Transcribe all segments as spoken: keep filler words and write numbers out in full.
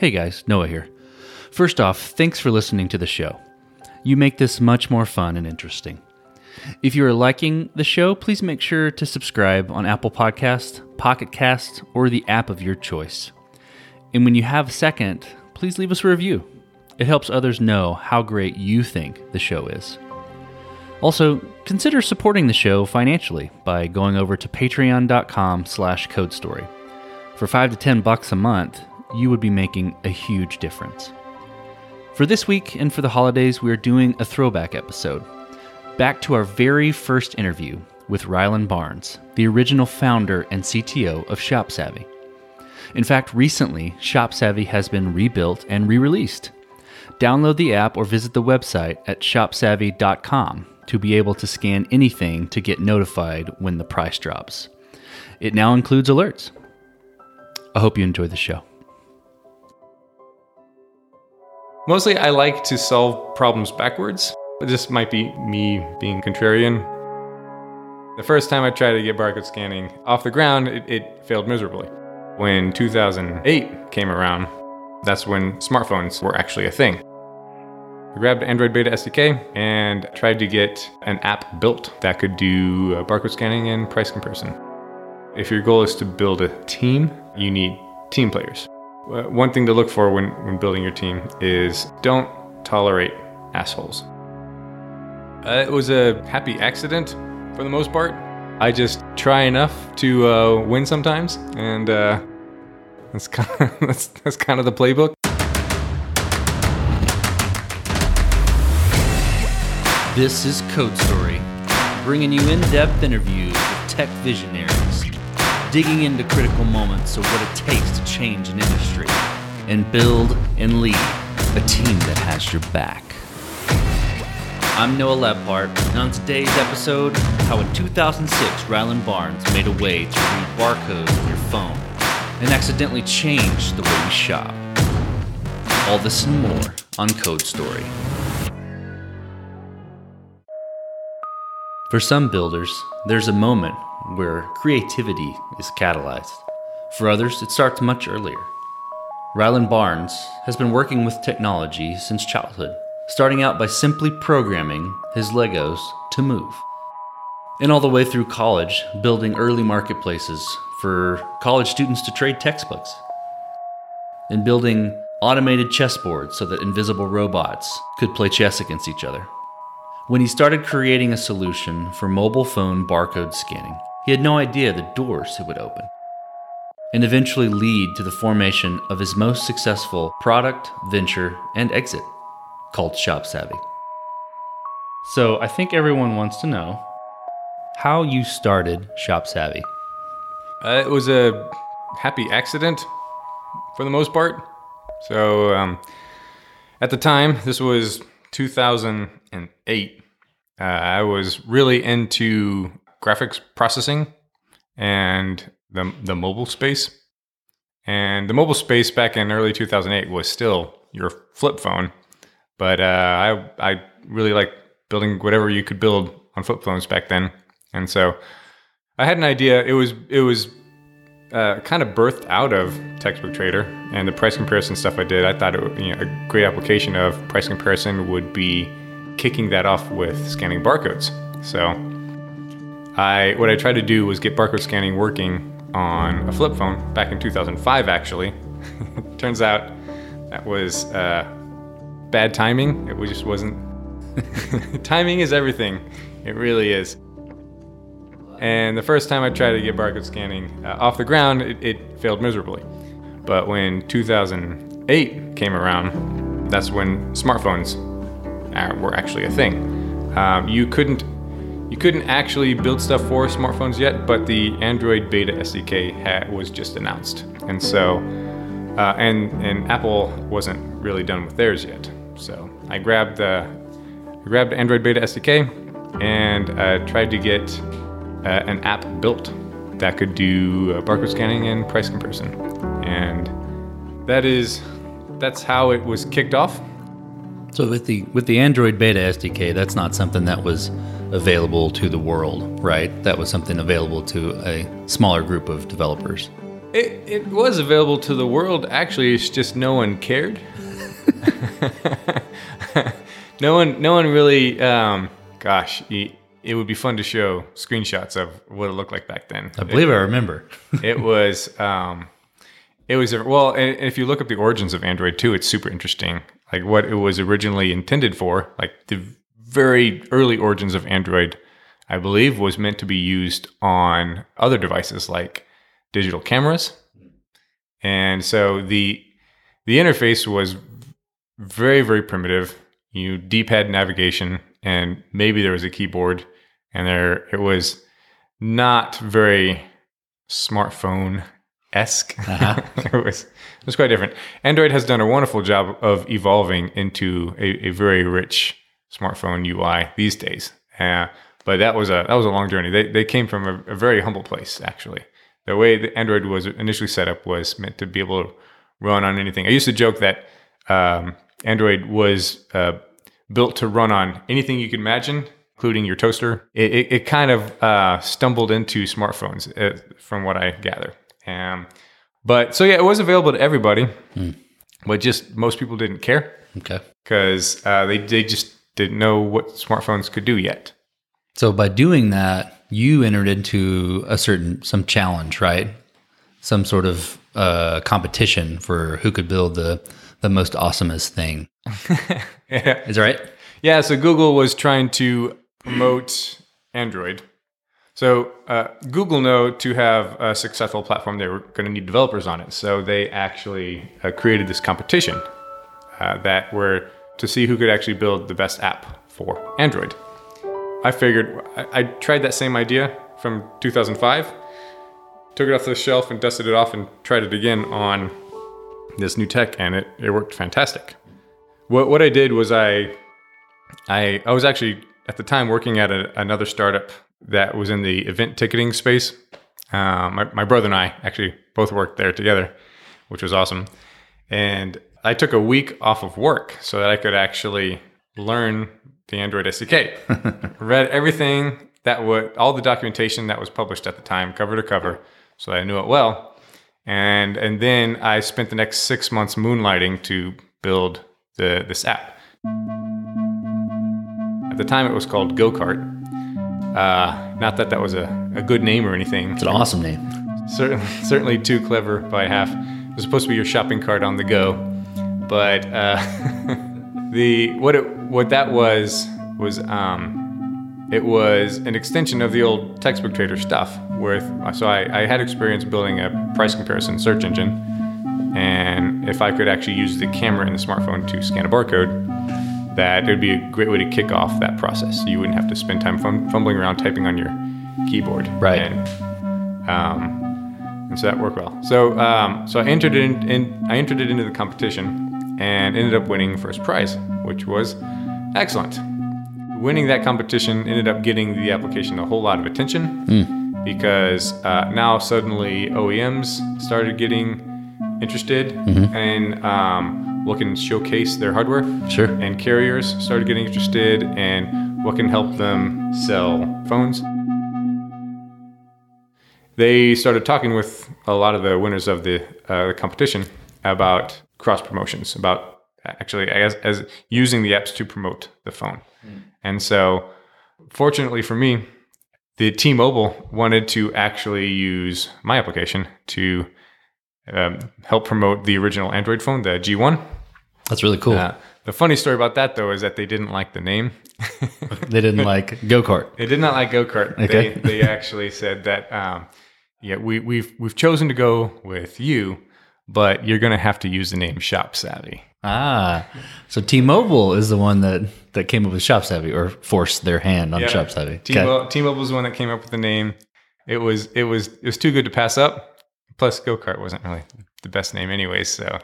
Hey guys, Noah here. First off, thanks for listening to the show. You make this much more fun and interesting. If you are liking the show, please make sure to subscribe on Apple Podcasts, Pocket Casts, or the app of your choice. And when you have a second, please leave us a review. It helps others know how great you think the show is. Also, consider supporting the show financially by going over to patreon.com slash codestory. For five to ten bucks a month, you would be making a huge difference. For this week and for the holidays, we are doing a throwback episode. Back to our very first interview with Ryland Barnes, the original founder and C T O of ShopSavvy. In fact, recently, ShopSavvy has been rebuilt and re-released. Download the app or visit the website at shop savvy dot com to be able to scan anything to get notified when the price drops. It now includes alerts. I hope you enjoy the show. Mostly, I like to solve problems backwards. This might be me being contrarian. The first time I tried to get barcode scanning off the ground, it, it failed miserably. When two thousand eight came around, that's when smartphones were actually a thing. I grabbed Android Beta S D K and tried to get an app built that could do barcode scanning and price comparison. If your goal is to build a team, you need team players. One thing to look for when, when building your team is don't tolerate assholes. Uh, it was a happy accident for the most part. I just try enough to uh, win sometimes, and uh, that's kind of that's, that's kind of the playbook. This is Code Story, bringing you in-depth interviews with tech visionaries, digging into critical moments of what it takes to change an industry, and build and lead a team that has your back. I'm Noah Laphart, and on today's episode, how in two thousand six Ryland Barnes made a way to read barcodes on your phone and accidentally changed the way we shop. All this and more on Code Story. For some builders, there's a moment where creativity is catalyzed. For others, it starts much earlier. Ryland Barnes has been working with technology since childhood, starting out by simply programming his Legos to move. And all the way through college, building early marketplaces for college students to trade textbooks. And building automated chessboards so that invisible robots could play chess against each other. When he started creating a solution for mobile phone barcode scanning, he had no idea the doors it would open, and eventually lead to the formation of his most successful product, venture, and exit, called ShopSavvy. So I think everyone wants to know how you started ShopSavvy. Uh, it was a happy accident for the most part. So um, at the time, this was two thousand eight. Uh, I was really into graphics processing and the the mobile space. And the mobile space back in early two thousand eight was still your flip phone. But uh, I I really liked building whatever you could build on flip phones back then, and so I had an idea. It was it was uh, kind of birthed out of Textbook Trader and the price comparison stuff I did. I thought it would, you know, a great application of price comparison would be kicking that off with scanning barcodes. So I what I tried to do was get barcode scanning working on a flip phone back in two thousand five. Actually, turns out that was. Uh, Bad timing. It just wasn't. Timing is everything. It really is. And the first time I tried to get barcode scanning uh, off the ground, it, it failed miserably. But when two thousand eight came around, that's when smartphones uh, were actually a thing. Um, you couldn't, you couldn't actually build stuff for smartphones yet, but the Android Beta S D K had, was just announced, and so uh, and and Apple wasn't really done with theirs yet. So I grabbed the I grabbed Android Beta S D K and uh, tried to get uh, an app built that could do uh, barcode scanning and price comparison, and that is that's how it was kicked off. So with the with the Android Beta S D K, that's not something that was available to the world, right? That was something available to a smaller group of developers. It, it was available to the world. Actually, it's just no one cared. no one, no one really. Um, gosh, it, it would be fun to show screenshots of what it looked like back then. I believe it, I remember. it was, um, it was well. And if you look up the origins of Android too, it's super interesting. Like what it was originally intended for, like the very early origins of Android, I believe, was meant to be used on other devices like digital cameras. And so the the interface was very, very primitive. You D-pad navigation, and maybe there was a keyboard, and there it was not very smartphone-esque. Uh-huh. it, was, it was quite different. Android has done a wonderful job of evolving into a, a very rich smartphone U I these days. Uh, but that was a that was a long journey. They they came from a, a very humble place, actually. The way that Android was initially set up was meant to be able to run on anything. I used to joke that um, Android was uh, built to run on anything you could imagine, including your toaster. It, it, it kind of uh, stumbled into smartphones, uh, from what I gather. Um, but so yeah, it was available to everybody, mm. but just most people didn't care. Okay, because uh, they they just didn't know what smartphones could do yet. So by doing that, you entered into a certain, some challenge, right? Some sort of uh, competition for who could build the, the most awesomest thing. yeah. Is that right? Yeah. So Google was trying to promote Android. So uh, Google knew to have a successful platform, they were going to need developers on it. So they actually uh, created this competition uh, that were to see who could actually build the best app for Android. I figured, I tried that same idea from two thousand five, took it off the shelf and dusted it off and tried it again on this new tech, and it, it worked fantastic. What what I did was I I, I was actually, at the time, working at a, another startup that was in the event ticketing space. Um, my, my brother and I actually both worked there together, which was awesome. And I took a week off of work so that I could actually learn the Android S D K. Read everything that would, all the documentation that was published at the time, cover to cover, so that I knew it well. And and then I spent the next six months moonlighting to build the this app. At the time, it was called Go-Kart. Uh, not that that was a, a good name or anything. It's an awesome name. Certainly, certainly too clever by half. It was supposed to be your shopping cart on the go, but uh, the what it what that was was um, it was an extension of the old Textbook Trader stuff. With so I, I had experience building a price comparison search engine, and if I could actually use the camera in the smartphone to scan a barcode, that would be a great way to kick off that process. You wouldn't have to spend time fumbling around typing on your keyboard. Right. And, um, and so that worked well. So um, so I entered it in, in I entered it into the competition. And ended up winning first prize, which was excellent. Winning that competition ended up getting the application a whole lot of attention mm. because uh, now suddenly O E Ms started getting interested mm-hmm. and um, what can showcase their hardware. Sure. And carriers started getting interested in what can help them sell phones. They started talking with a lot of the winners of the, uh, the competition about cross promotions, about actually as, as using the apps to promote the phone. Mm. And so fortunately for me, the T-Mobile wanted to actually use my application to um, help promote the original Android phone, the G one. That's really cool. Uh, the funny story about that though, is that they didn't like the name. They didn't like Go-Kart. They did not like Go-Kart. Okay. They, they actually said that, um, yeah, we, we've, we've chosen to go with you, but you're going to have to use the name ShopSavvy. Ah, so T-Mobile is the one that, that came up with ShopSavvy, or forced their hand on yeah. ShopSavvy. T-Mobile, okay. T-Mobile was the one that came up with the name. It was it was it was too good to pass up. Plus, Go-Kart wasn't really the best name, anyways. So,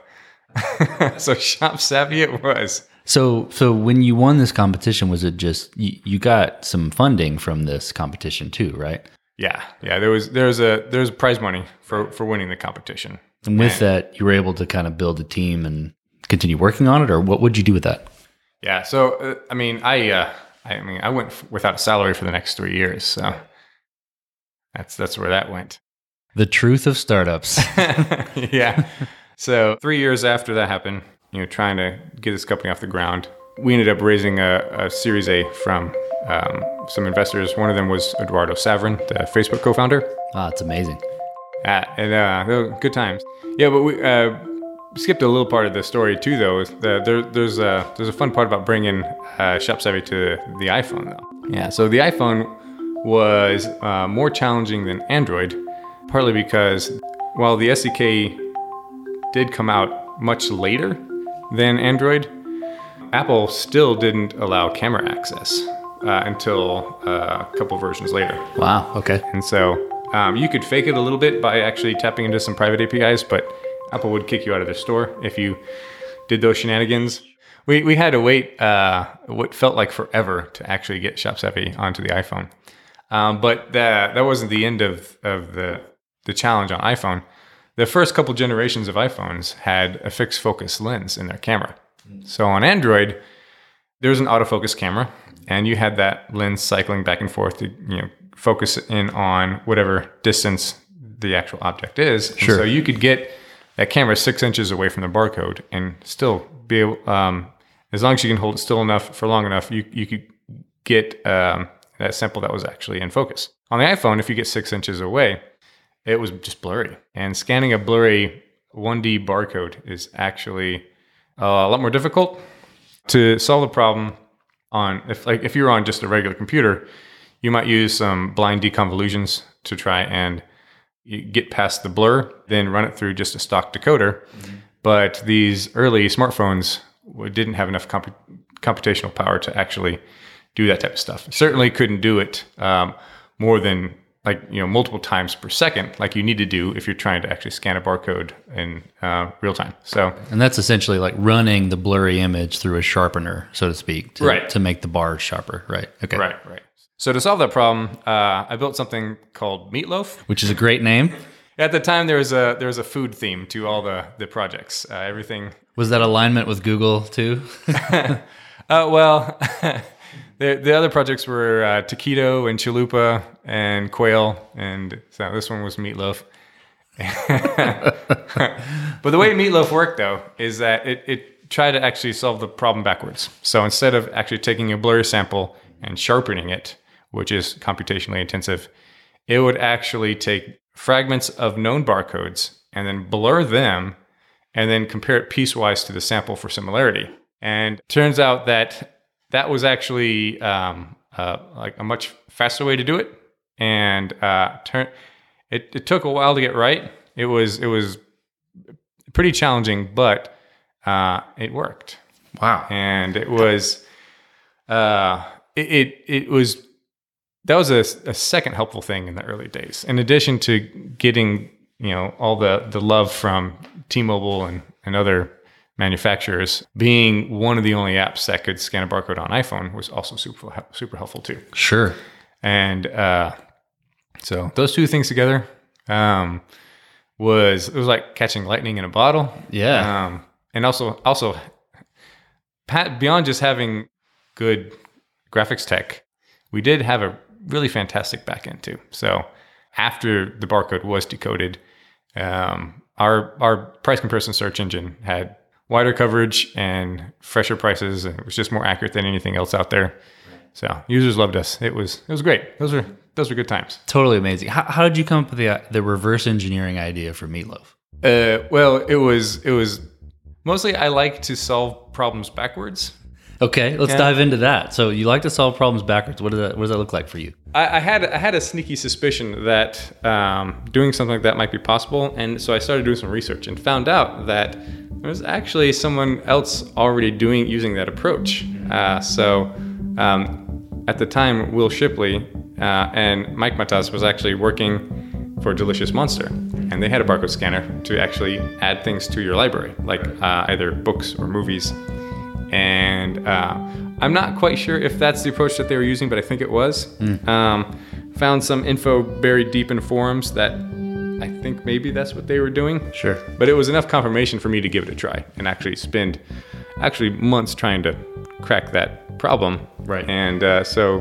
so ShopSavvy it was. So, so when you won this competition, was it just you, you got some funding from this competition too, right? Yeah, yeah. There was there was a there was prize money for, for winning the competition. And with that, you were able to kind of build a team and continue working on it, or what would you do with that? Yeah, so uh, I mean, I, uh, I mean, I went f- without a salary for the next three years, so that's that's where that went. The truth of startups. Yeah. So three years after that happened, you know, trying to get this company off the ground, we ended up raising a, a Series A from um, some investors. One of them was Eduardo Saverin, the Facebook co-founder. Wow, that's amazing. Uh, and uh, good times. Yeah, but we uh, skipped a little part of the story too, though. The, there, there's a, there's a fun part about bringing uh, ShopSavvy to the iPhone, though. Yeah, so the iPhone was uh, more challenging than Android, partly because while the S D K did come out much later than Android, Apple still didn't allow camera access uh, until uh, a couple versions later. Wow, okay. And so um, you could fake it a little bit by actually tapping into some private A P Is, but Apple would kick you out of their store if you did those shenanigans. We we had to wait uh, what felt like forever to actually get ShopSavvy onto the iPhone. Um, but that, that wasn't the end of, of the, the challenge on iPhone. The first couple generations of iPhones had a fixed focus lens in their camera. So on Android, there's an autofocus camera, and you had that lens cycling back and forth to, you know, focus in on whatever distance the actual object is. Sure. And so you could get that camera six inches away from the barcode and still be able, um, as long as you can hold it still enough for long enough, you, you could get um, that sample that was actually in focus. On the iPhone, if you get six inches away, it was just blurry. And scanning a blurry one D barcode is actually Uh, a lot more difficult to solve the problem on. If like if you're on just a regular computer, you might use some blind deconvolutions to try and get past the blur, then run it through just a stock decoder. Mm-hmm. But these early smartphones didn't have enough comp- computational power to actually do that type of stuff. Certainly couldn't do it um, more than like you know multiple times per second, like you need to do if you're trying to actually scan a barcode in uh, real time. So, and that's essentially like running the blurry image through a sharpener, so to speak, to, right. to make the bar sharper, right? Okay. Right, right. So to solve that problem, uh, I built something called Meatloaf. Which is a great name. At the time, there was a, there was a food theme to all the, the projects, uh, everything. Was that alignment with Google too? uh, well... The the other projects were uh, taquito and chalupa and quail, and so this one was meatloaf. But the way meatloaf worked, though, is that it, it tried to actually solve the problem backwards. So instead of actually taking a blurry sample and sharpening it, which is computationally intensive, it would actually take fragments of known barcodes and then blur them and then compare it piecewise to the sample for similarity. And it turns out that That was actually um, uh, like a much faster way to do it, and uh, turn. It, it took a while to get right. It was it was pretty challenging, but uh, it worked. Wow! And it was uh, it, it it was that was a, a second helpful thing in the early days. In addition to getting you know all the, the love from T-Mobile and, and other manufacturers, being one of the only apps that could scan a barcode on iPhone was also super super helpful too. Sure. And uh, so those two things together um, was it was like catching lightning in a bottle. Yeah. Um, and also also beyond just having good graphics tech, we did have a really fantastic backend too. So after the barcode was decoded, um, our our price comparison search engine had wider coverage and fresher prices, and it was just more accurate than anything else out there. So users loved us. It was it was great. Those were those were good times. Totally amazing. How, how did you come up with the uh, the reverse engineering idea for Meatloaf? Uh, well, it was it was mostly I like to solve problems backwards. Okay, let's yeah. dive into that. So you like to solve problems backwards. What does that what does that look like for you? I, I had I had a sneaky suspicion that um, doing something like that might be possible, and so I started doing some research and found out that there's actually someone else already doing using that approach. Uh, so um, at the time, Will Shipley uh, and Mike Matas was actually working for Delicious Monster, and they had a barcode scanner to actually add things to your library, like uh, either books or movies. And uh, I'm not quite sure if that's the approach that they were using, but I think it was. Mm. Um, found some info buried deep in forums that I think maybe that's what they were doing. Sure. But it was enough confirmation for me to give it a try and actually spend actually months trying to crack that problem. Right. And uh, so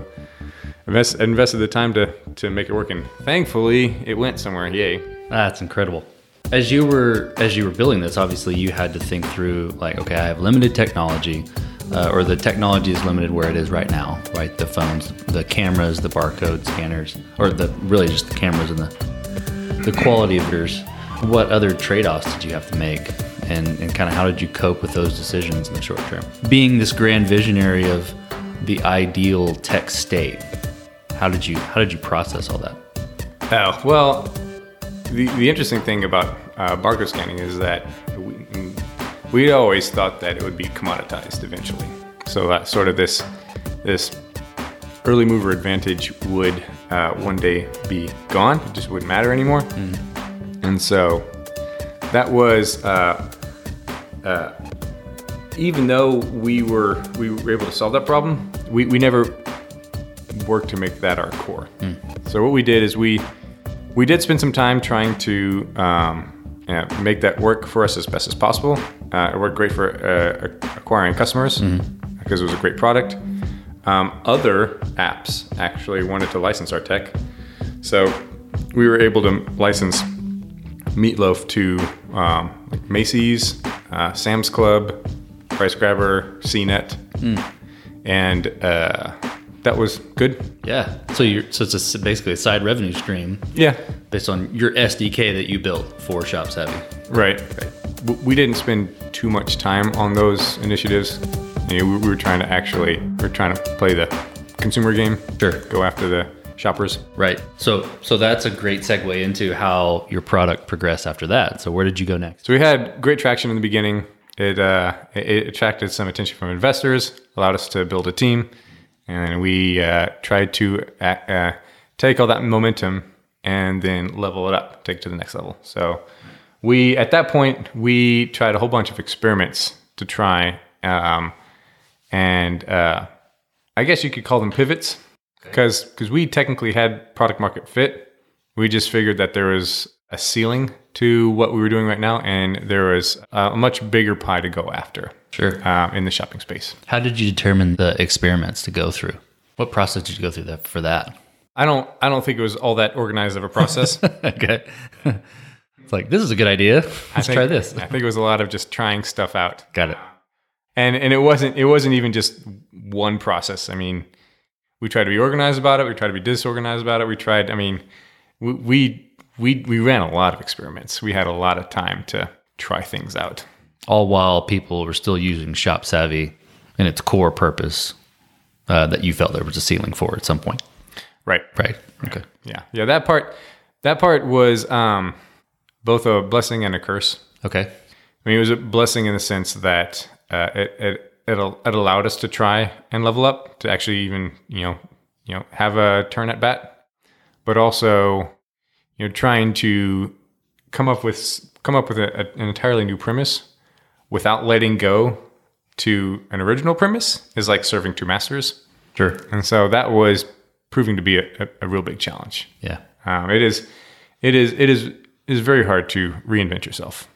I invest, invested the time to, to make it work. And thankfully, it went somewhere. Yay. That's incredible. As you were as you were building this, obviously you had to think through like, okay, I have limited technology, uh, or the technology is limited where it is right now, right? The phones, the cameras, the barcode scanners, or the really just the cameras and the the quality of yours. What other trade-offs did you have to make, and and kind of how did you cope with those decisions in the short term? Being this grand visionary of the ideal tech state, how did you how did you process all that? Oh well. The, the interesting thing about uh, barcode scanning is that we, we always thought that it would be commoditized eventually. So uh, sort of this this early mover advantage would uh, one day be gone. It just wouldn't matter anymore. Mm. And so that was uh, uh, even though we were we were able to solve that problem, we, we never worked to make that our core. Mm. So what we did is we. We did spend some time trying to um, yeah, make that work for us as best as possible. Uh, it worked great for uh, acquiring customers mm-hmm. because it was a great product. Um, other apps actually wanted to license our tech. So we were able to license Meatloaf to um, like Macy's, uh, Sam's Club, Price Grabber, C net. Mm. And uh, that was good. Yeah. So you so it's a, basically a side revenue stream. Yeah. Based on your S D K that you built for ShopSavvy. Right. Right. We didn't spend too much time on those initiatives. You know, we were trying to actually we're trying to play the consumer game. Sure. Go after the shoppers. Right. So so that's a great segue into how your product progressed after that. So where did you go next? So we had great traction in the beginning. It uh, it attracted some attention from investors. Allowed us to build a team. And we uh, tried to uh, uh, take all that momentum and then level it up, take it to the next level. So we, at that point, we tried a whole bunch of experiments to try. Um, and uh, I guess you could call them pivots because okay. because we technically had product market fit. We just figured that there was a ceiling to what we were doing right now. And there was a much bigger pie to go after. Sure. Um, in the shopping space. How did you determine the experiments to go through? What process did you go through that for that? I don't I don't think it was all that organized of a process. Okay. It's like, this is a good idea. Let's think, try this. I think it was a lot of just trying stuff out. Got it. And and it wasn't it wasn't even just one process. I mean, we tried to be organized about it. We tried to be disorganized about it. We tried, I mean, we we we, we ran a lot of experiments. We had a lot of time to try things out. All while people were still using ShopSavvy in its core purpose uh, that you felt there was a ceiling for at some point. Right. Right. Okay. Yeah. Yeah. That part, that part was um, both a blessing and a curse. Okay. I mean, it was a blessing in the sense that uh, it, it, it, it allowed us to try and level up to actually even, you know, you know, have a turn at bat, but also, you know, trying to come up with, come up with a, a, an entirely new premise without letting go to an original premise is like serving two masters. Sure. And so that was proving to be a, a, a real big challenge. Yeah. Um, it is, it is, it is, it is very hard to reinvent yourself.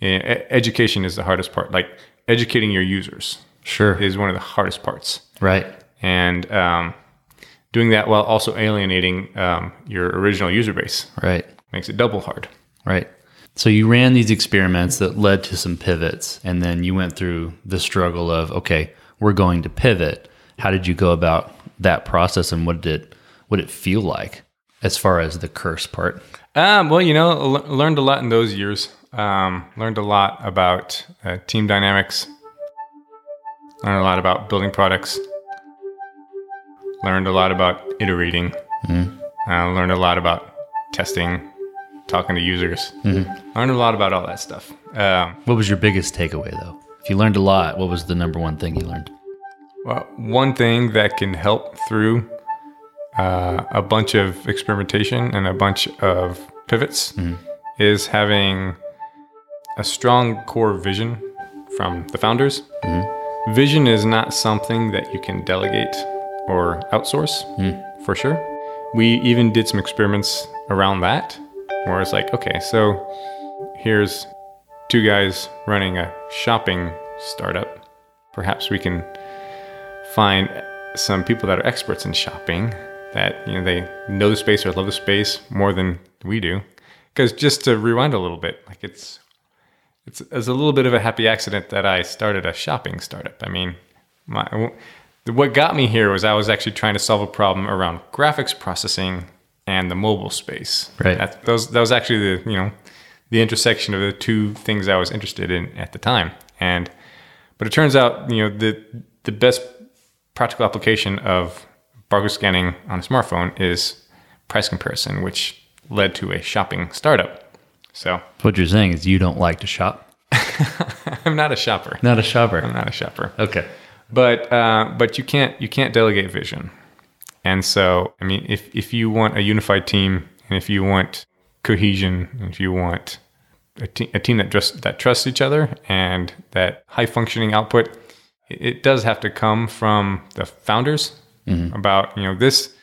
And education is the hardest part. Like educating your users. Sure. Is one of the hardest parts. Right. And, um, doing that while also alienating, um, your original user base. Right. Makes it double hard. Right. So you ran these experiments that led to some pivots, and then you went through the struggle of, okay, we're going to pivot. How did you go about that process, and what did it, what did it feel like as far as the curse part? Um, well, you know, l- learned a lot in those years. Um, learned a lot about uh, team dynamics. Learned a lot about building products. Learned a lot about iterating. Mm-hmm. Uh, learned a lot about testing. Talking to users. Mm-hmm. Learned a lot about all that stuff. Um, what was your biggest takeaway, though? If you learned a lot, what was the number one thing you learned? Well, one thing that can help through uh, a bunch of experimentation and a bunch of pivots mm-hmm. is having a strong core vision from the founders. Mm-hmm. Vision is not something that you can delegate or outsource, mm-hmm. for sure. We even did some experiments around that. Where it's like, okay, so here's two guys running a shopping startup. Perhaps we can find some people that are experts in shopping that, you know, they know the space or love the space more than we do. because just to rewind a little bit, like it's it's, it's a little bit of a happy accident that I started a shopping startup. I mean, my, what got me here was I was actually trying to solve a problem around graphics processing and the mobile space. Right. That, that was that was actually the you know the intersection of the two things I was interested in at the time. And but it turns out you know the the best practical application of barcode scanning on a smartphone is price comparison, which led to a shopping startup. So what you're saying is you don't like to shop. I'm not a shopper. Not a shopper. I'm not a shopper. Okay. But uh, but you can't you can't delegate vision. And so I mean, if if you want a unified team, and if you want cohesion, and if you want a, te- a team that just that trusts each other and that high functioning output, it, it does have to come from the founders. Mm-hmm. About you know this,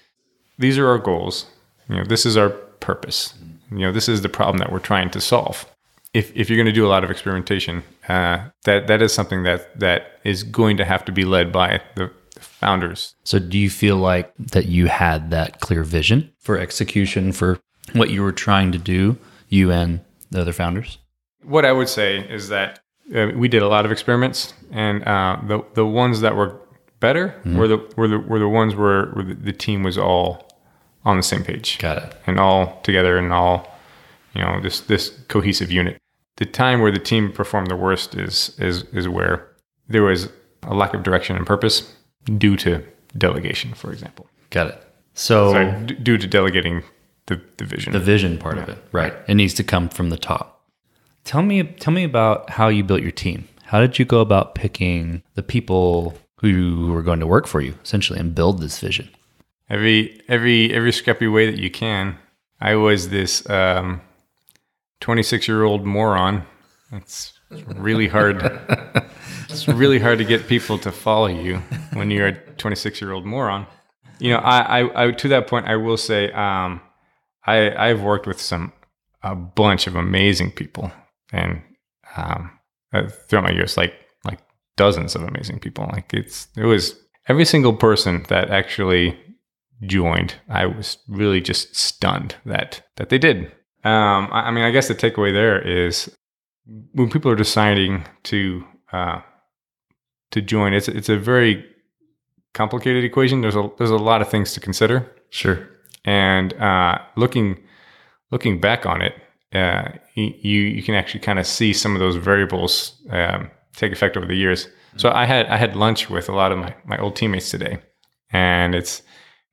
these are our goals. You know, this is our purpose. You know, this is the problem that we're trying to solve. If if you're going to do a lot of experimentation, uh, that that is something that that is going to have to be led by the, the founders. So, do you feel like that you had that clear vision for execution for what you were trying to do, you and the other founders? What I would say is that uh, we did a lot of experiments, and uh, the the ones that were better mm-hmm. were the were the were the ones where, where the team was all on the same page. Got it. And all together and all, you know, this this cohesive unit. The time where the team performed the worst is is is where there was a lack of direction and purpose due to delegation, for example. Got it. So Sorry, d- due to delegating the, the vision. The vision part yeah. of it. Right. It needs to come from the top. Tell me tell me about how you built your team. How did you go about picking the people who were going to work for you essentially and build this vision? Every every every scrappy way that you can. I was this um, twenty-six-year-old moron. It's really hard. It's really hard to get people to follow you when you're a twenty-six-year-old moron. You know, I, I, I to that point, I will say um, I I've worked with some a bunch of amazing people, and um, throughout my years, like like dozens of amazing people. Like it's it was every single person that actually joined, I was really just stunned that that they did. Um, I, I mean, I guess the takeaway there is when people are deciding to uh, to join, it's it's a very complicated equation. There's a there's a lot of things to consider. Sure. And uh, looking looking back on it, uh, you you can actually kind of see some of those variables um, take effect over the years. Mm-hmm. So I had I had lunch with a lot of my my old teammates today, and it's.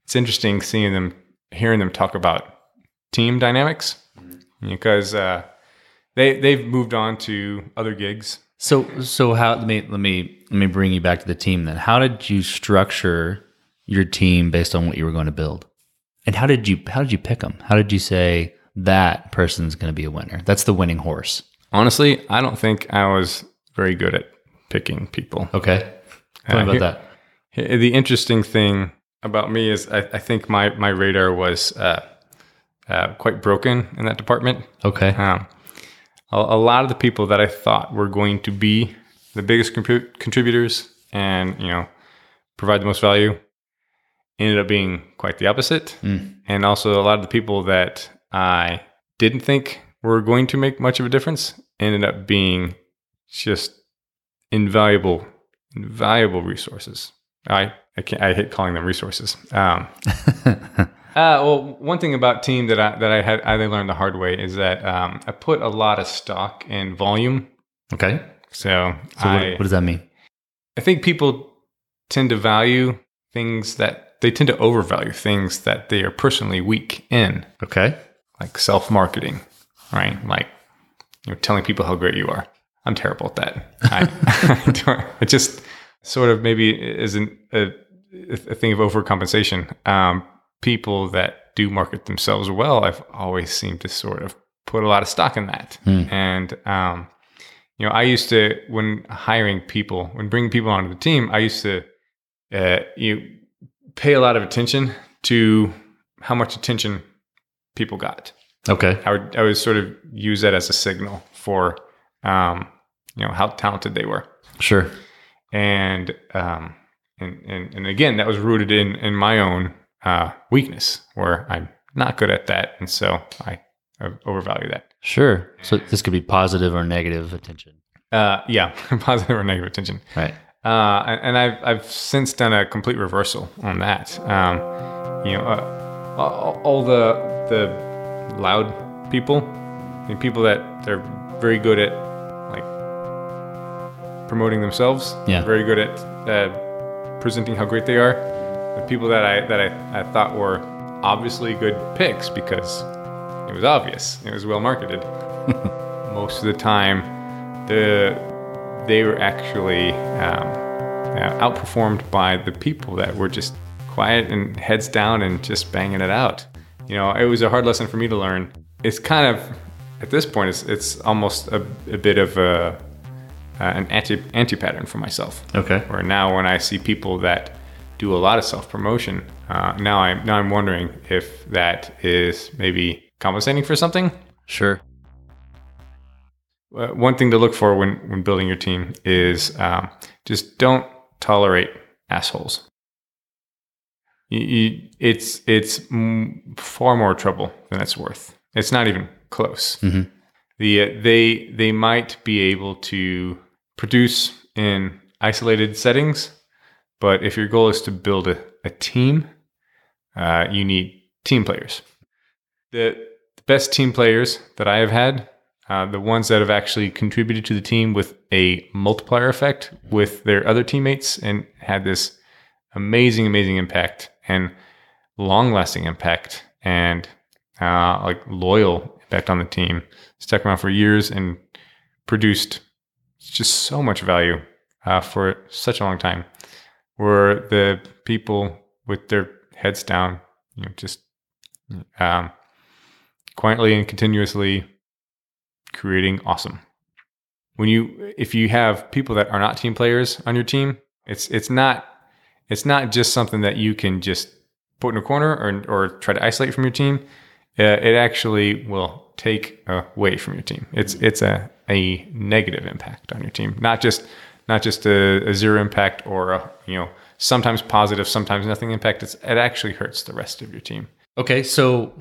It's interesting seeing them, hearing them talk about team dynamics because uh, they they've moved on to other gigs. So so how let me let me let me bring you back to the team then. How did you structure your team based on what you were going to build, and how did you how did you pick them? How did you say that person's going to be a winner? That's the winning horse. Honestly, I don't think I was very good at picking people. Okay, tell me uh, about here, that. Here, the interesting thing about me is I, I think my, my radar was uh, uh, quite broken in that department. Okay. Um, a, a lot of the people that I thought were going to be the biggest compu- contributors and, you know, provide the most value ended up being quite the opposite. Mm. And also a lot of the people that I didn't think were going to make much of a difference ended up being just invaluable, invaluable resources. I I, can't, I hate calling them resources. Um, uh, well, one thing about team that I that I had I learned the hard way is that um, I put a lot of stock in volume. Okay. So, so I, what, what does that mean? I think people tend to value things that they tend to overvalue things that they are personally weak in. Okay. Like self-marketing, right? Like you know, telling people how great you are. I'm terrible at that. I, I, don't, I just. Sort of maybe isn't a, a thing of overcompensation. Um, people that do market themselves well, I've always seemed to sort of put a lot of stock in that. Mm. And, um, you know, I used to, when hiring people, when bringing people onto the team, I used to uh, you pay a lot of attention to how much attention people got. Okay. I would, I would sort of use that as a signal for, um, you know, how talented they were. Sure. And, um, and and and again, that was rooted in in my own uh, weakness, where I'm not good at that, and so I or overvalue that. Sure. So this could be positive or negative attention. Uh, yeah, positive or negative attention. Right. Uh, and, and I've I've since done a complete reversal on that. Um, you know, uh, all, all the the loud people, the people that they're very good at like promoting themselves. Yeah. Very good at uh, presenting how great they are. The people that I that I, I thought were obviously good picks because it was obvious, it was well marketed. Most of the time, the they were actually um, uh, outperformed by the people that were just quiet and heads down and just banging it out. You know, it was a hard lesson for me to learn. It's kind of at this point, it's it's almost a, a bit of a uh, an anti anti pattern for myself. Okay. Where now when I see people that do a lot of self promotion, uh, now I'm now I'm wondering if that is maybe compensating for something? Sure. Uh, one thing to look for when, when building your team is um, just don't tolerate assholes. You, you, it's it's m- far more trouble than it's worth. It's not even close. Mm-hmm. The uh, they they might be able to produce in isolated settings, but if your goal is to build a, a team, uh, you need team players. The best team players that I have had, uh, the ones that have actually contributed to the team with a multiplier effect with their other teammates and had this amazing, amazing impact and long-lasting impact and uh, like loyal impact on the team, stuck around for years and produced just so much value uh, for such a long time, were the people with their heads down, you know, just um, quietly and continuously creating awesome. When you, if you have people that are not team players on your team, it's it's not it's not just something that you can just put in a corner or or try to isolate from your team. Uh, it actually will take away from your team. It's it's a, a negative impact on your team, not just not just a, a zero impact or a, you know, sometimes positive, sometimes nothing impact. It's, it actually hurts the rest of your team. Okay, so.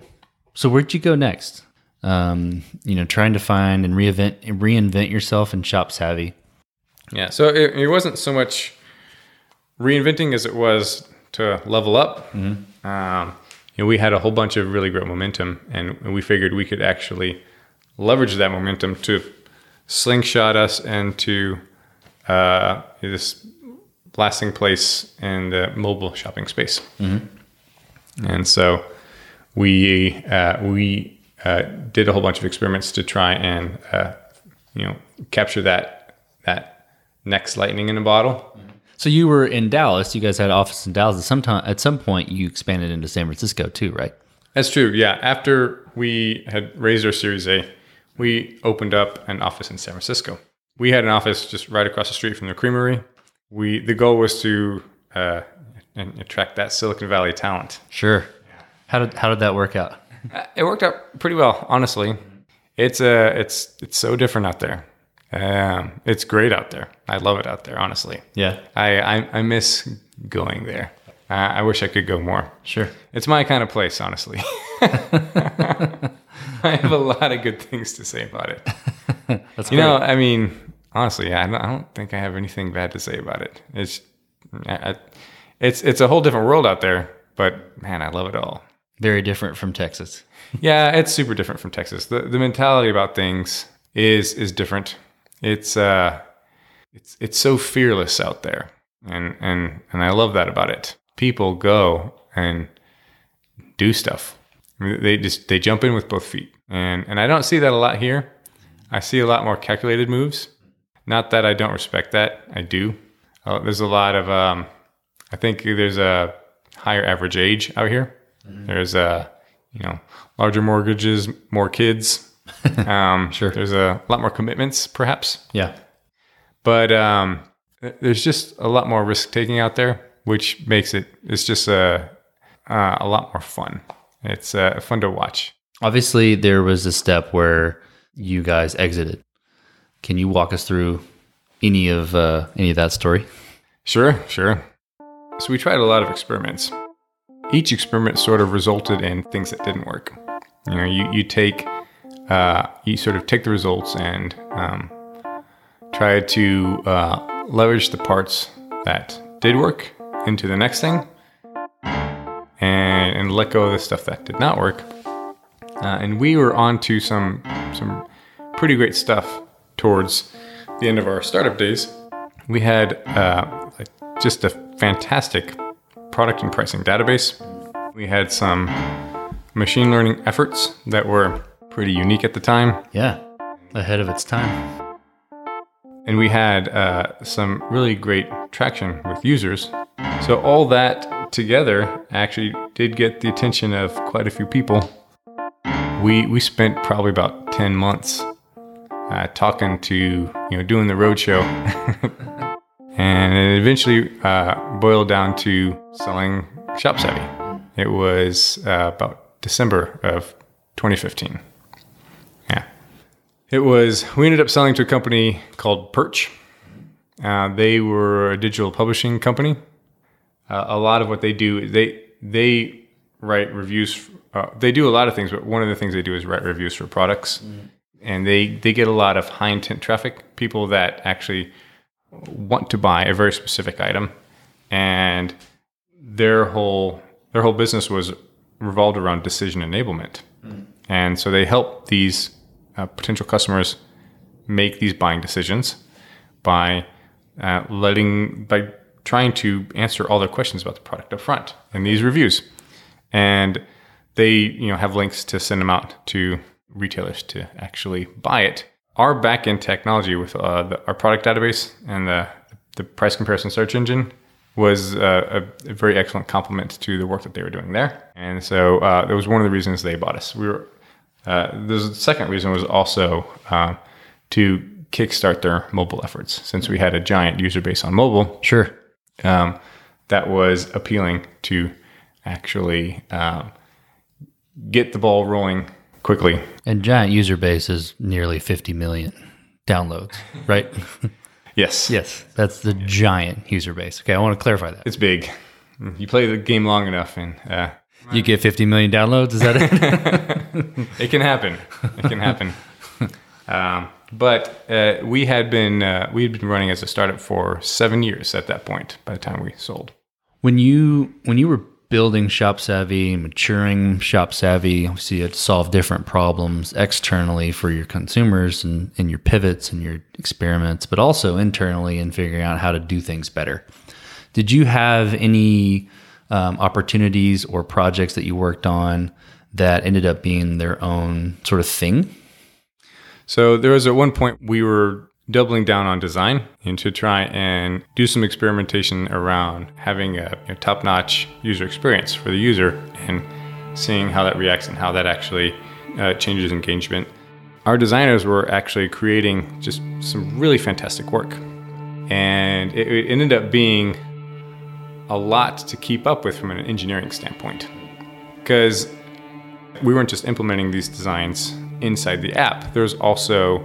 So where'd you go next? Um, you know, trying to find and reinvent, reinvent yourself in ShopSavvy. Yeah, so it, it wasn't so much reinventing as it was to level up. Mm-hmm. Um, you know, we had a whole bunch of really great momentum, and we figured we could actually leverage that momentum to slingshot us into uh, this lasting place in the mobile shopping space. Mm-hmm. And so... We uh, we uh, did a whole bunch of experiments to try and uh, you know capture that that next lightning in a bottle. So you were in Dallas. You guys had an office in Dallas. At some time, at some point, you expanded into San Francisco too, right? That's true. Yeah. After we had raised our Series A, we opened up an office in San Francisco. We had an office just right across the street from the Creamery. We the goal was to uh, attract that Silicon Valley talent. Sure. How did how did that work out? It worked out pretty well, honestly. It's uh it's it's so different out there. Um, it's great out there. I love it out there, honestly. Yeah. I I, I miss going there. Uh, I wish I could go more. Sure. It's my kind of place, honestly. I have a lot of good things to say about it. That's you great. Know, I mean, honestly, I don't, I don't think I have anything bad to say about it. It's I, it's it's a whole different world out there, but man, I love it all. Very different from Texas. Yeah, it's super different from Texas. The the mentality about things is is different. It's uh it's it's so fearless out there. And and and I love that about it. People go and do stuff. I mean, they just they jump in with both feet. And and I don't see that a lot here. I see a lot more calculated moves. Not that I don't respect that. I do. Uh, there's a lot of um I think there's a higher average age out here. There's a, uh, you know, larger mortgages, more kids. Um, sure. There's a lot more commitments, perhaps. Yeah. But um, there's just a lot more risk taking out there, which makes it, it's just a, uh, a lot more fun. It's uh, fun to watch. Obviously, there was a step where you guys exited. Can you walk us through any of uh, any of that story? Sure, sure. So we tried a lot of experiments. Each experiment sort of resulted in things that didn't work. You know, you, you take uh, you sort of take the results and um, try to uh, leverage the parts that did work into the next thing, and, and let go of the stuff that did not work. Uh, and we were on to some some pretty great stuff towards the end of our startup days. We had uh, just a fantastic product and pricing database. We had some machine learning efforts that were pretty unique at the time. Yeah, ahead of its time. And we had uh, some really great traction with users. So all that together actually did get the attention of quite a few people. We we spent probably about ten months uh, talking to, you know, doing the roadshow. And it eventually uh, boiled down to selling ShopSavvy. It was uh, about December of twenty fifteen. Yeah. It was, we ended up selling to a company called Perch. Uh, they were a digital publishing company. Uh, a lot of what they do, they they write reviews. Uh, they do a lot of things, but one of the things they do is write reviews for products. Mm-hmm. And they, they get a lot of high-intent traffic, people that actually want to buy a very specific item. And their whole their whole business was revolved around decision enablement. Mm-hmm. And so they help these uh, potential customers make these buying decisions by uh, letting... by trying to answer all their questions about the product up front in these reviews. And they, you know, have links to send them out to retailers to actually buy it. Our backend technology with uh, the, our product database and the, the price comparison search engine was uh, a, a very excellent complement to the work that they were doing there. And so uh, that was one of the reasons they bought us. We were uh, the second reason was also uh, to kickstart their mobile efforts, since we had a giant user base on mobile. Sure. Um, that was appealing to actually um, get the ball rolling quickly. And giant user base is nearly fifty million downloads, right? Yes. Yes. That's the giant user base. Okay, I want to clarify that. It's big. You play the game long enough and... Uh, you get fifty million downloads? Is that it? It can happen. It can happen. Um, but uh, we had been uh, we had been running as a startup for seven years at that point. By the time we sold, when you when you were building ShopSavvy, maturing ShopSavvy, obviously you had to solve different problems externally for your consumers and, and your pivots and your experiments, but also internally in figuring out how to do things better. Did you have any um, opportunities or projects that you worked on that ended up being their own sort of thing? So there was at one point we were doubling down on design and to try and do some experimentation around having a, a top-notch user experience for the user and seeing how that reacts and how that actually uh, changes engagement. Our designers were actually creating just some really fantastic work. And it, it ended up being a lot to keep up with from an engineering standpoint, because we weren't just implementing these designs inside the app. There's also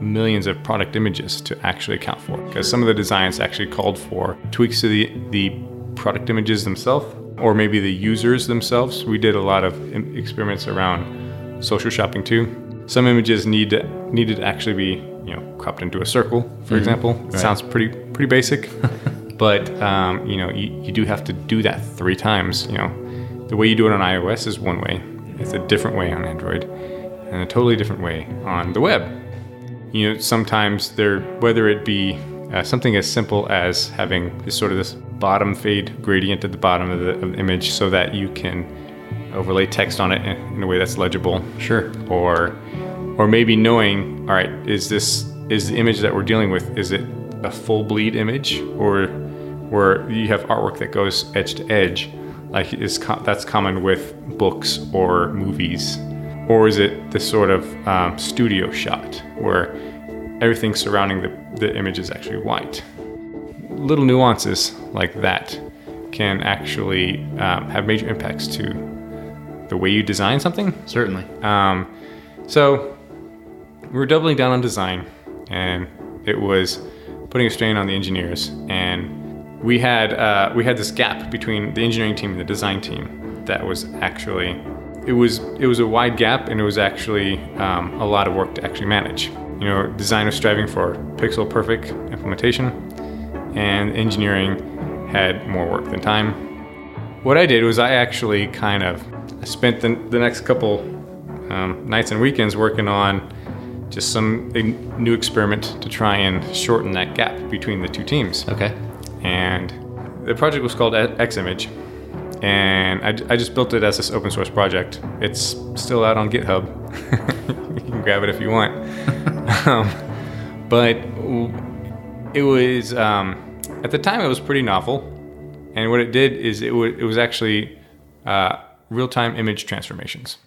millions of product images to actually account for, because some of the designs actually called for tweaks to the, the product images themselves, or maybe the users themselves. We did a lot of im- experiments around social shopping too. Some images need to, needed to actually be, you know, cropped into a circle, for mm-hmm. example. Right. It sounds pretty pretty basic, but um, you know, you, you do have to do that three times. You know, the way you do it on iOS is one way. It's a different way on Android, and a totally different way on the web. You know, sometimes there, whether it be uh, something as simple as having this sort of this bottom fade gradient at the bottom of the, of the image so that you can overlay text on it in, in a way that's legible. Sure. Or, or maybe knowing, all right, is this, is the image that we're dealing with, is it a full bleed image, or where you have artwork that goes edge to edge? Like is co- that's common with books or movies. Or is it this sort of um, studio shot where everything surrounding the, the image is actually white? Little nuances like that can actually um, have major impacts to the way you design something. Certainly. Um, so we were doubling down on design, and it was putting a strain on the engineers. And we had uh, we had this gap between the engineering team and the design team that was actually it was it was a wide gap, and it was actually um, a lot of work to actually manage. You know, designers striving for pixel perfect implementation, and engineering had more work than time. What I did was I actually kind of I spent the, the next couple um, nights and weekends working on just some a new experiment to try and shorten that gap between the two teams. Okay. And the project was called X-Image, and I, I just built it as this open source project. It's still out on GitHub. You can grab it if you want. um, but it was, um, at the time it was pretty novel. And what it did is it, w- it was actually uh, real-time image transformations.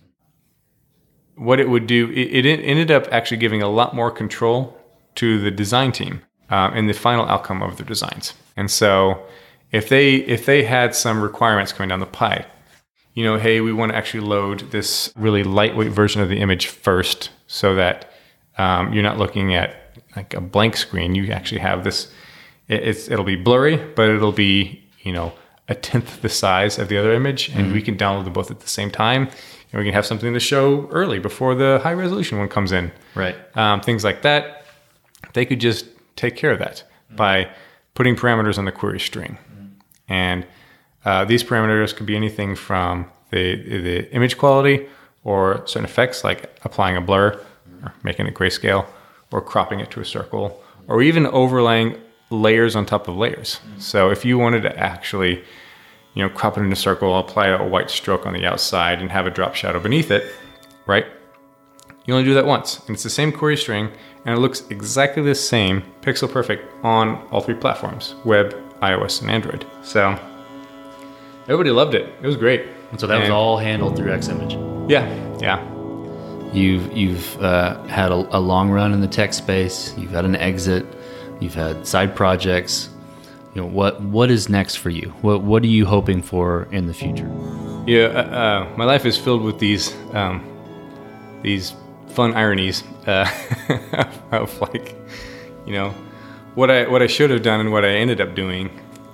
What it would do, it, it ended up actually giving a lot more control to the design team uh, and the final outcome of their designs. And so if they if they had some requirements coming down the pipe, you know, hey, we want to actually load this really lightweight version of the image first so that um, you're not looking at like a blank screen. You actually have this, it, it's, it'll be blurry, but it'll be, you know, a tenth the size of the other image, and mm-hmm. we can download them both at the same time. And we can have something to show early before the high resolution one comes in. Right. Um, things like that. They could just take care of that mm-hmm. by putting parameters on the query string. Mm-hmm. And uh, these parameters could be anything from the, the image quality or certain effects like applying a blur mm-hmm. or making it grayscale or cropping it to a circle or even overlaying layers on top of layers. Mm-hmm. So if you wanted to actually, you know, crop it in a circle, apply a white stroke on the outside and have a drop shadow beneath it, right? You only do that once. And it's the same query string, and it looks exactly the same, pixel perfect, on all three platforms, web, iOS, and Android. So everybody loved it. It was great. And so that and, was all handled through X-Image. Yeah, yeah. You've, you've uh, had a, a long run in the tech space. You've had an exit. You've had side projects. You know, what what is next for you? What what are you hoping for in the future? Yeah, uh, uh, my life is filled with these um, these fun ironies uh, of like, you know, what I what I should have done and what I ended up doing,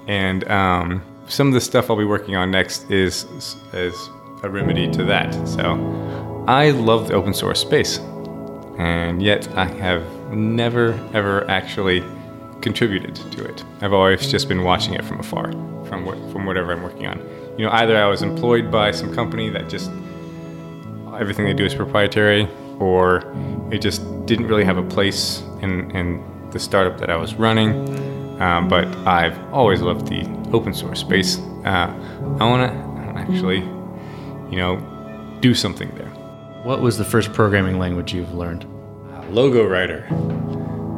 and um, some of the stuff I'll be working on next is is a remedy to that. So, I love the open source space, and yet I have never ever actually contributed to it. I've always just been watching it from afar, from what, from whatever I'm working on. You know, either I was employed by some company that just everything they do is proprietary, or it just didn't really have a place in, in the startup that I was running. Um, but I've always loved the open source space. Uh, I want to actually, you know, do something there. What was the first programming language you've learned? Uh, Logo Writer.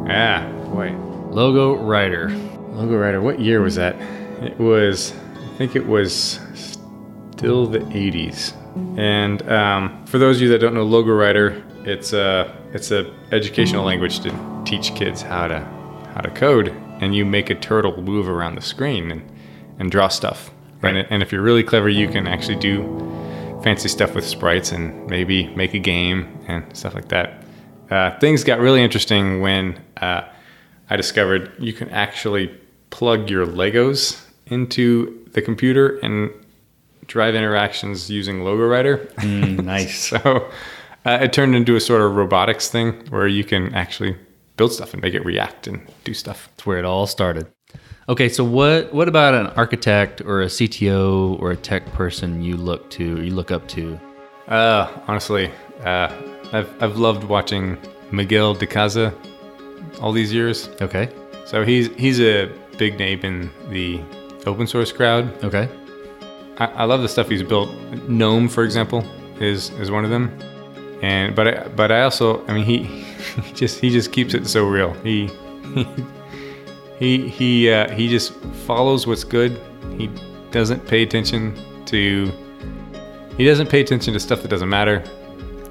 Yeah, boy. Logo Writer. Logo Writer, what year was that? It was, I think it was still the eighties. And um, for those of you that don't know Logo Writer, it's a, it's a educational language to teach kids how to how to code. And you make a turtle move around the screen and, and draw stuff. Right. And, and if you're really clever, you can actually do fancy stuff with sprites and maybe make a game and stuff like that. Uh, things got really interesting when... Uh, I discovered you can actually plug your Legos into the computer and drive interactions using Logo Writer. Mm, nice. So uh, it turned into a sort of robotics thing where you can actually build stuff and make it react and do stuff. That's where it all started. Okay, so what what about an architect or a C T O or a tech person you look to or you look up to? Uh, honestly, uh, I've I've loved watching Miguel de Icaza all these years. Okay. So he's he's a big name in the open source crowd. Okay. I, I love the stuff he's built. GNOME, for example, is is one of them. And but I, but I also I mean he, he just he just keeps it so real. He he he uh, he just follows what's good. He doesn't pay attention to he doesn't pay attention to stuff that doesn't matter.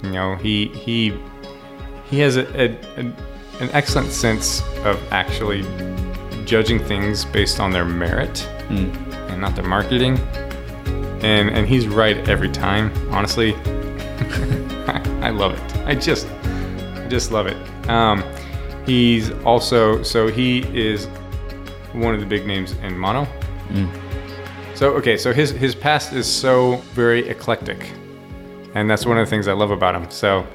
You know, he he he has a, a, a an excellent sense of actually judging things based on their merit mm. and not their marketing. And and he's right every time, honestly. I, I love it. I just, I just love it. Um, he's also, so he is one of the big names in Mono. Mm. So, okay, so his, his past is so very eclectic. and that's one of the things I love about him. So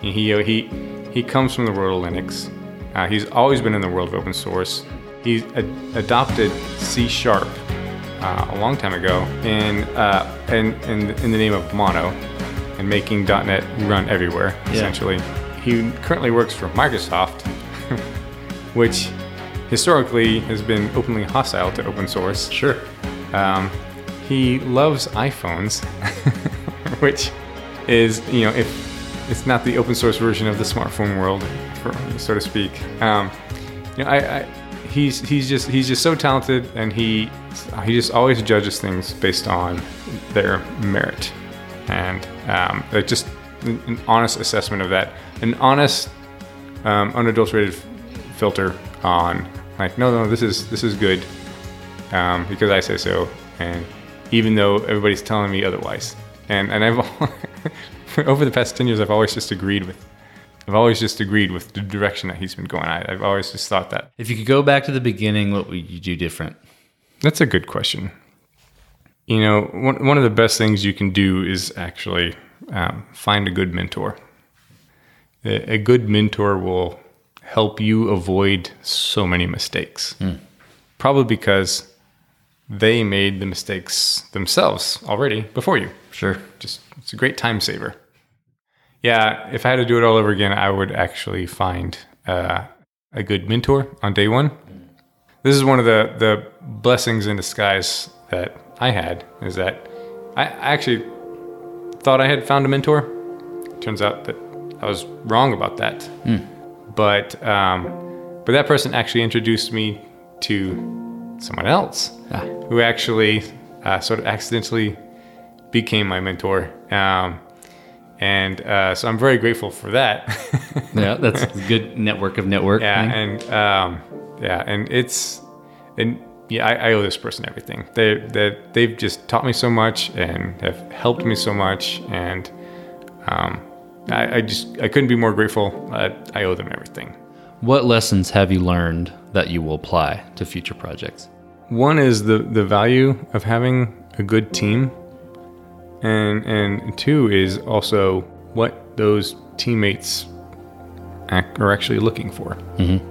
he he he comes from the world of Linux. Uh, he's always been in the world of open source. He ad- adopted C Sharp uh, a long time ago in uh, in, in in the name of Mono and making .dot net run everywhere. Yeah. Essentially, he currently works for Microsoft, which historically has been openly hostile to open source. Sure. Um, he loves iPhones, which is, you know, if it's not the open source version of the smartphone world, for, so to speak. Um, you know, I, I he's he's just he's just so talented, and he he just always judges things based on their merit, and um, like just an honest assessment of that, an honest, um, unadulterated filter on like, no, no, this is this is good um, because I say so, and even though everybody's telling me otherwise. And and I've over the past ten years, I've always just agreed with, I've always just agreed with the direction that he's been going. I, I've always just thought that. If you could go back to the beginning, what would you do different? That's a good question. You know, one one of the best things you can do is actually um, find a good mentor. A, a good mentor will help you avoid so many mistakes. Mm. Probably because they made the mistakes themselves already before you. Sure. Just, it's a great time saver. Yeah, if I had to do it all over again, I would actually find uh, a good mentor on day one. This is one of the, the blessings in disguise that I had, is that I actually thought I had found a mentor. Turns out that I was wrong about that. Mm. But um, but that person actually introduced me to someone else ah. who actually uh, sort of accidentally became my mentor. Um, and uh, so I'm very grateful for that. Yeah, that's a good network of network. Yeah, thing. and um, yeah, and it's and yeah, I, I owe this person everything. They that they've just taught me so much and have helped me so much, and um, I, I just I couldn't be more grateful. Uh, I owe them everything. What lessons have you learned that you will apply to future projects? One is the, the value of having a good team, and and two is also what those teammates act, are actually looking for. Mm-hmm.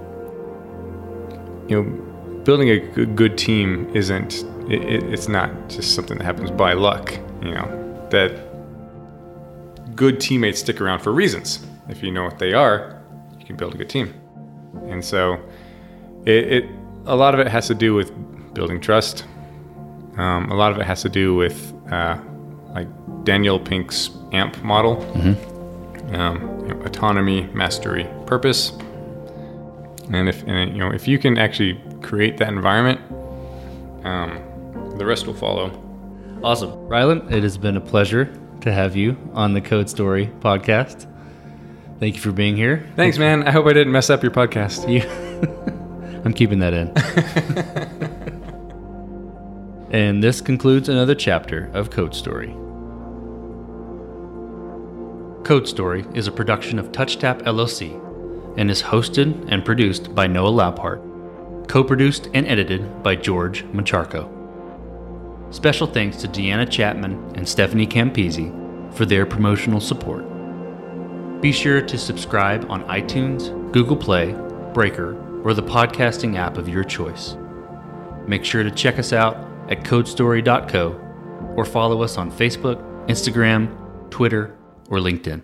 You know, building a good, good team isn't it, it, it's not just something that happens by luck. You know that. Good teammates stick around for reasons. If you know what they are, you can build a good team. And so it, it a lot of it has to do with building trust. Um, a lot of it has to do with uh, like Daniel Pink's A M P model. Mm-hmm. Um, you know, autonomy, mastery, purpose. And if and, you know if you can actually create that environment, um, the rest will follow. Awesome. Ryland, it has been a pleasure to have you on the Code Story podcast. Thank you for being here. Thanks, Thanks man. I hope I didn't mess up your podcast. You I'm keeping that in. And this concludes another chapter of Code Story. Code Story is a production of TouchTap L L C and is hosted and produced by Noah Laphart, co-produced and edited by George Macharco. Special thanks to Deanna Chapman and Stephanie Campisi for their promotional support. Be sure to subscribe on iTunes, Google Play, Breaker, or the podcasting app of your choice. Make sure to check us out at codestory dot co or follow us on Facebook, Instagram, Twitter, or LinkedIn.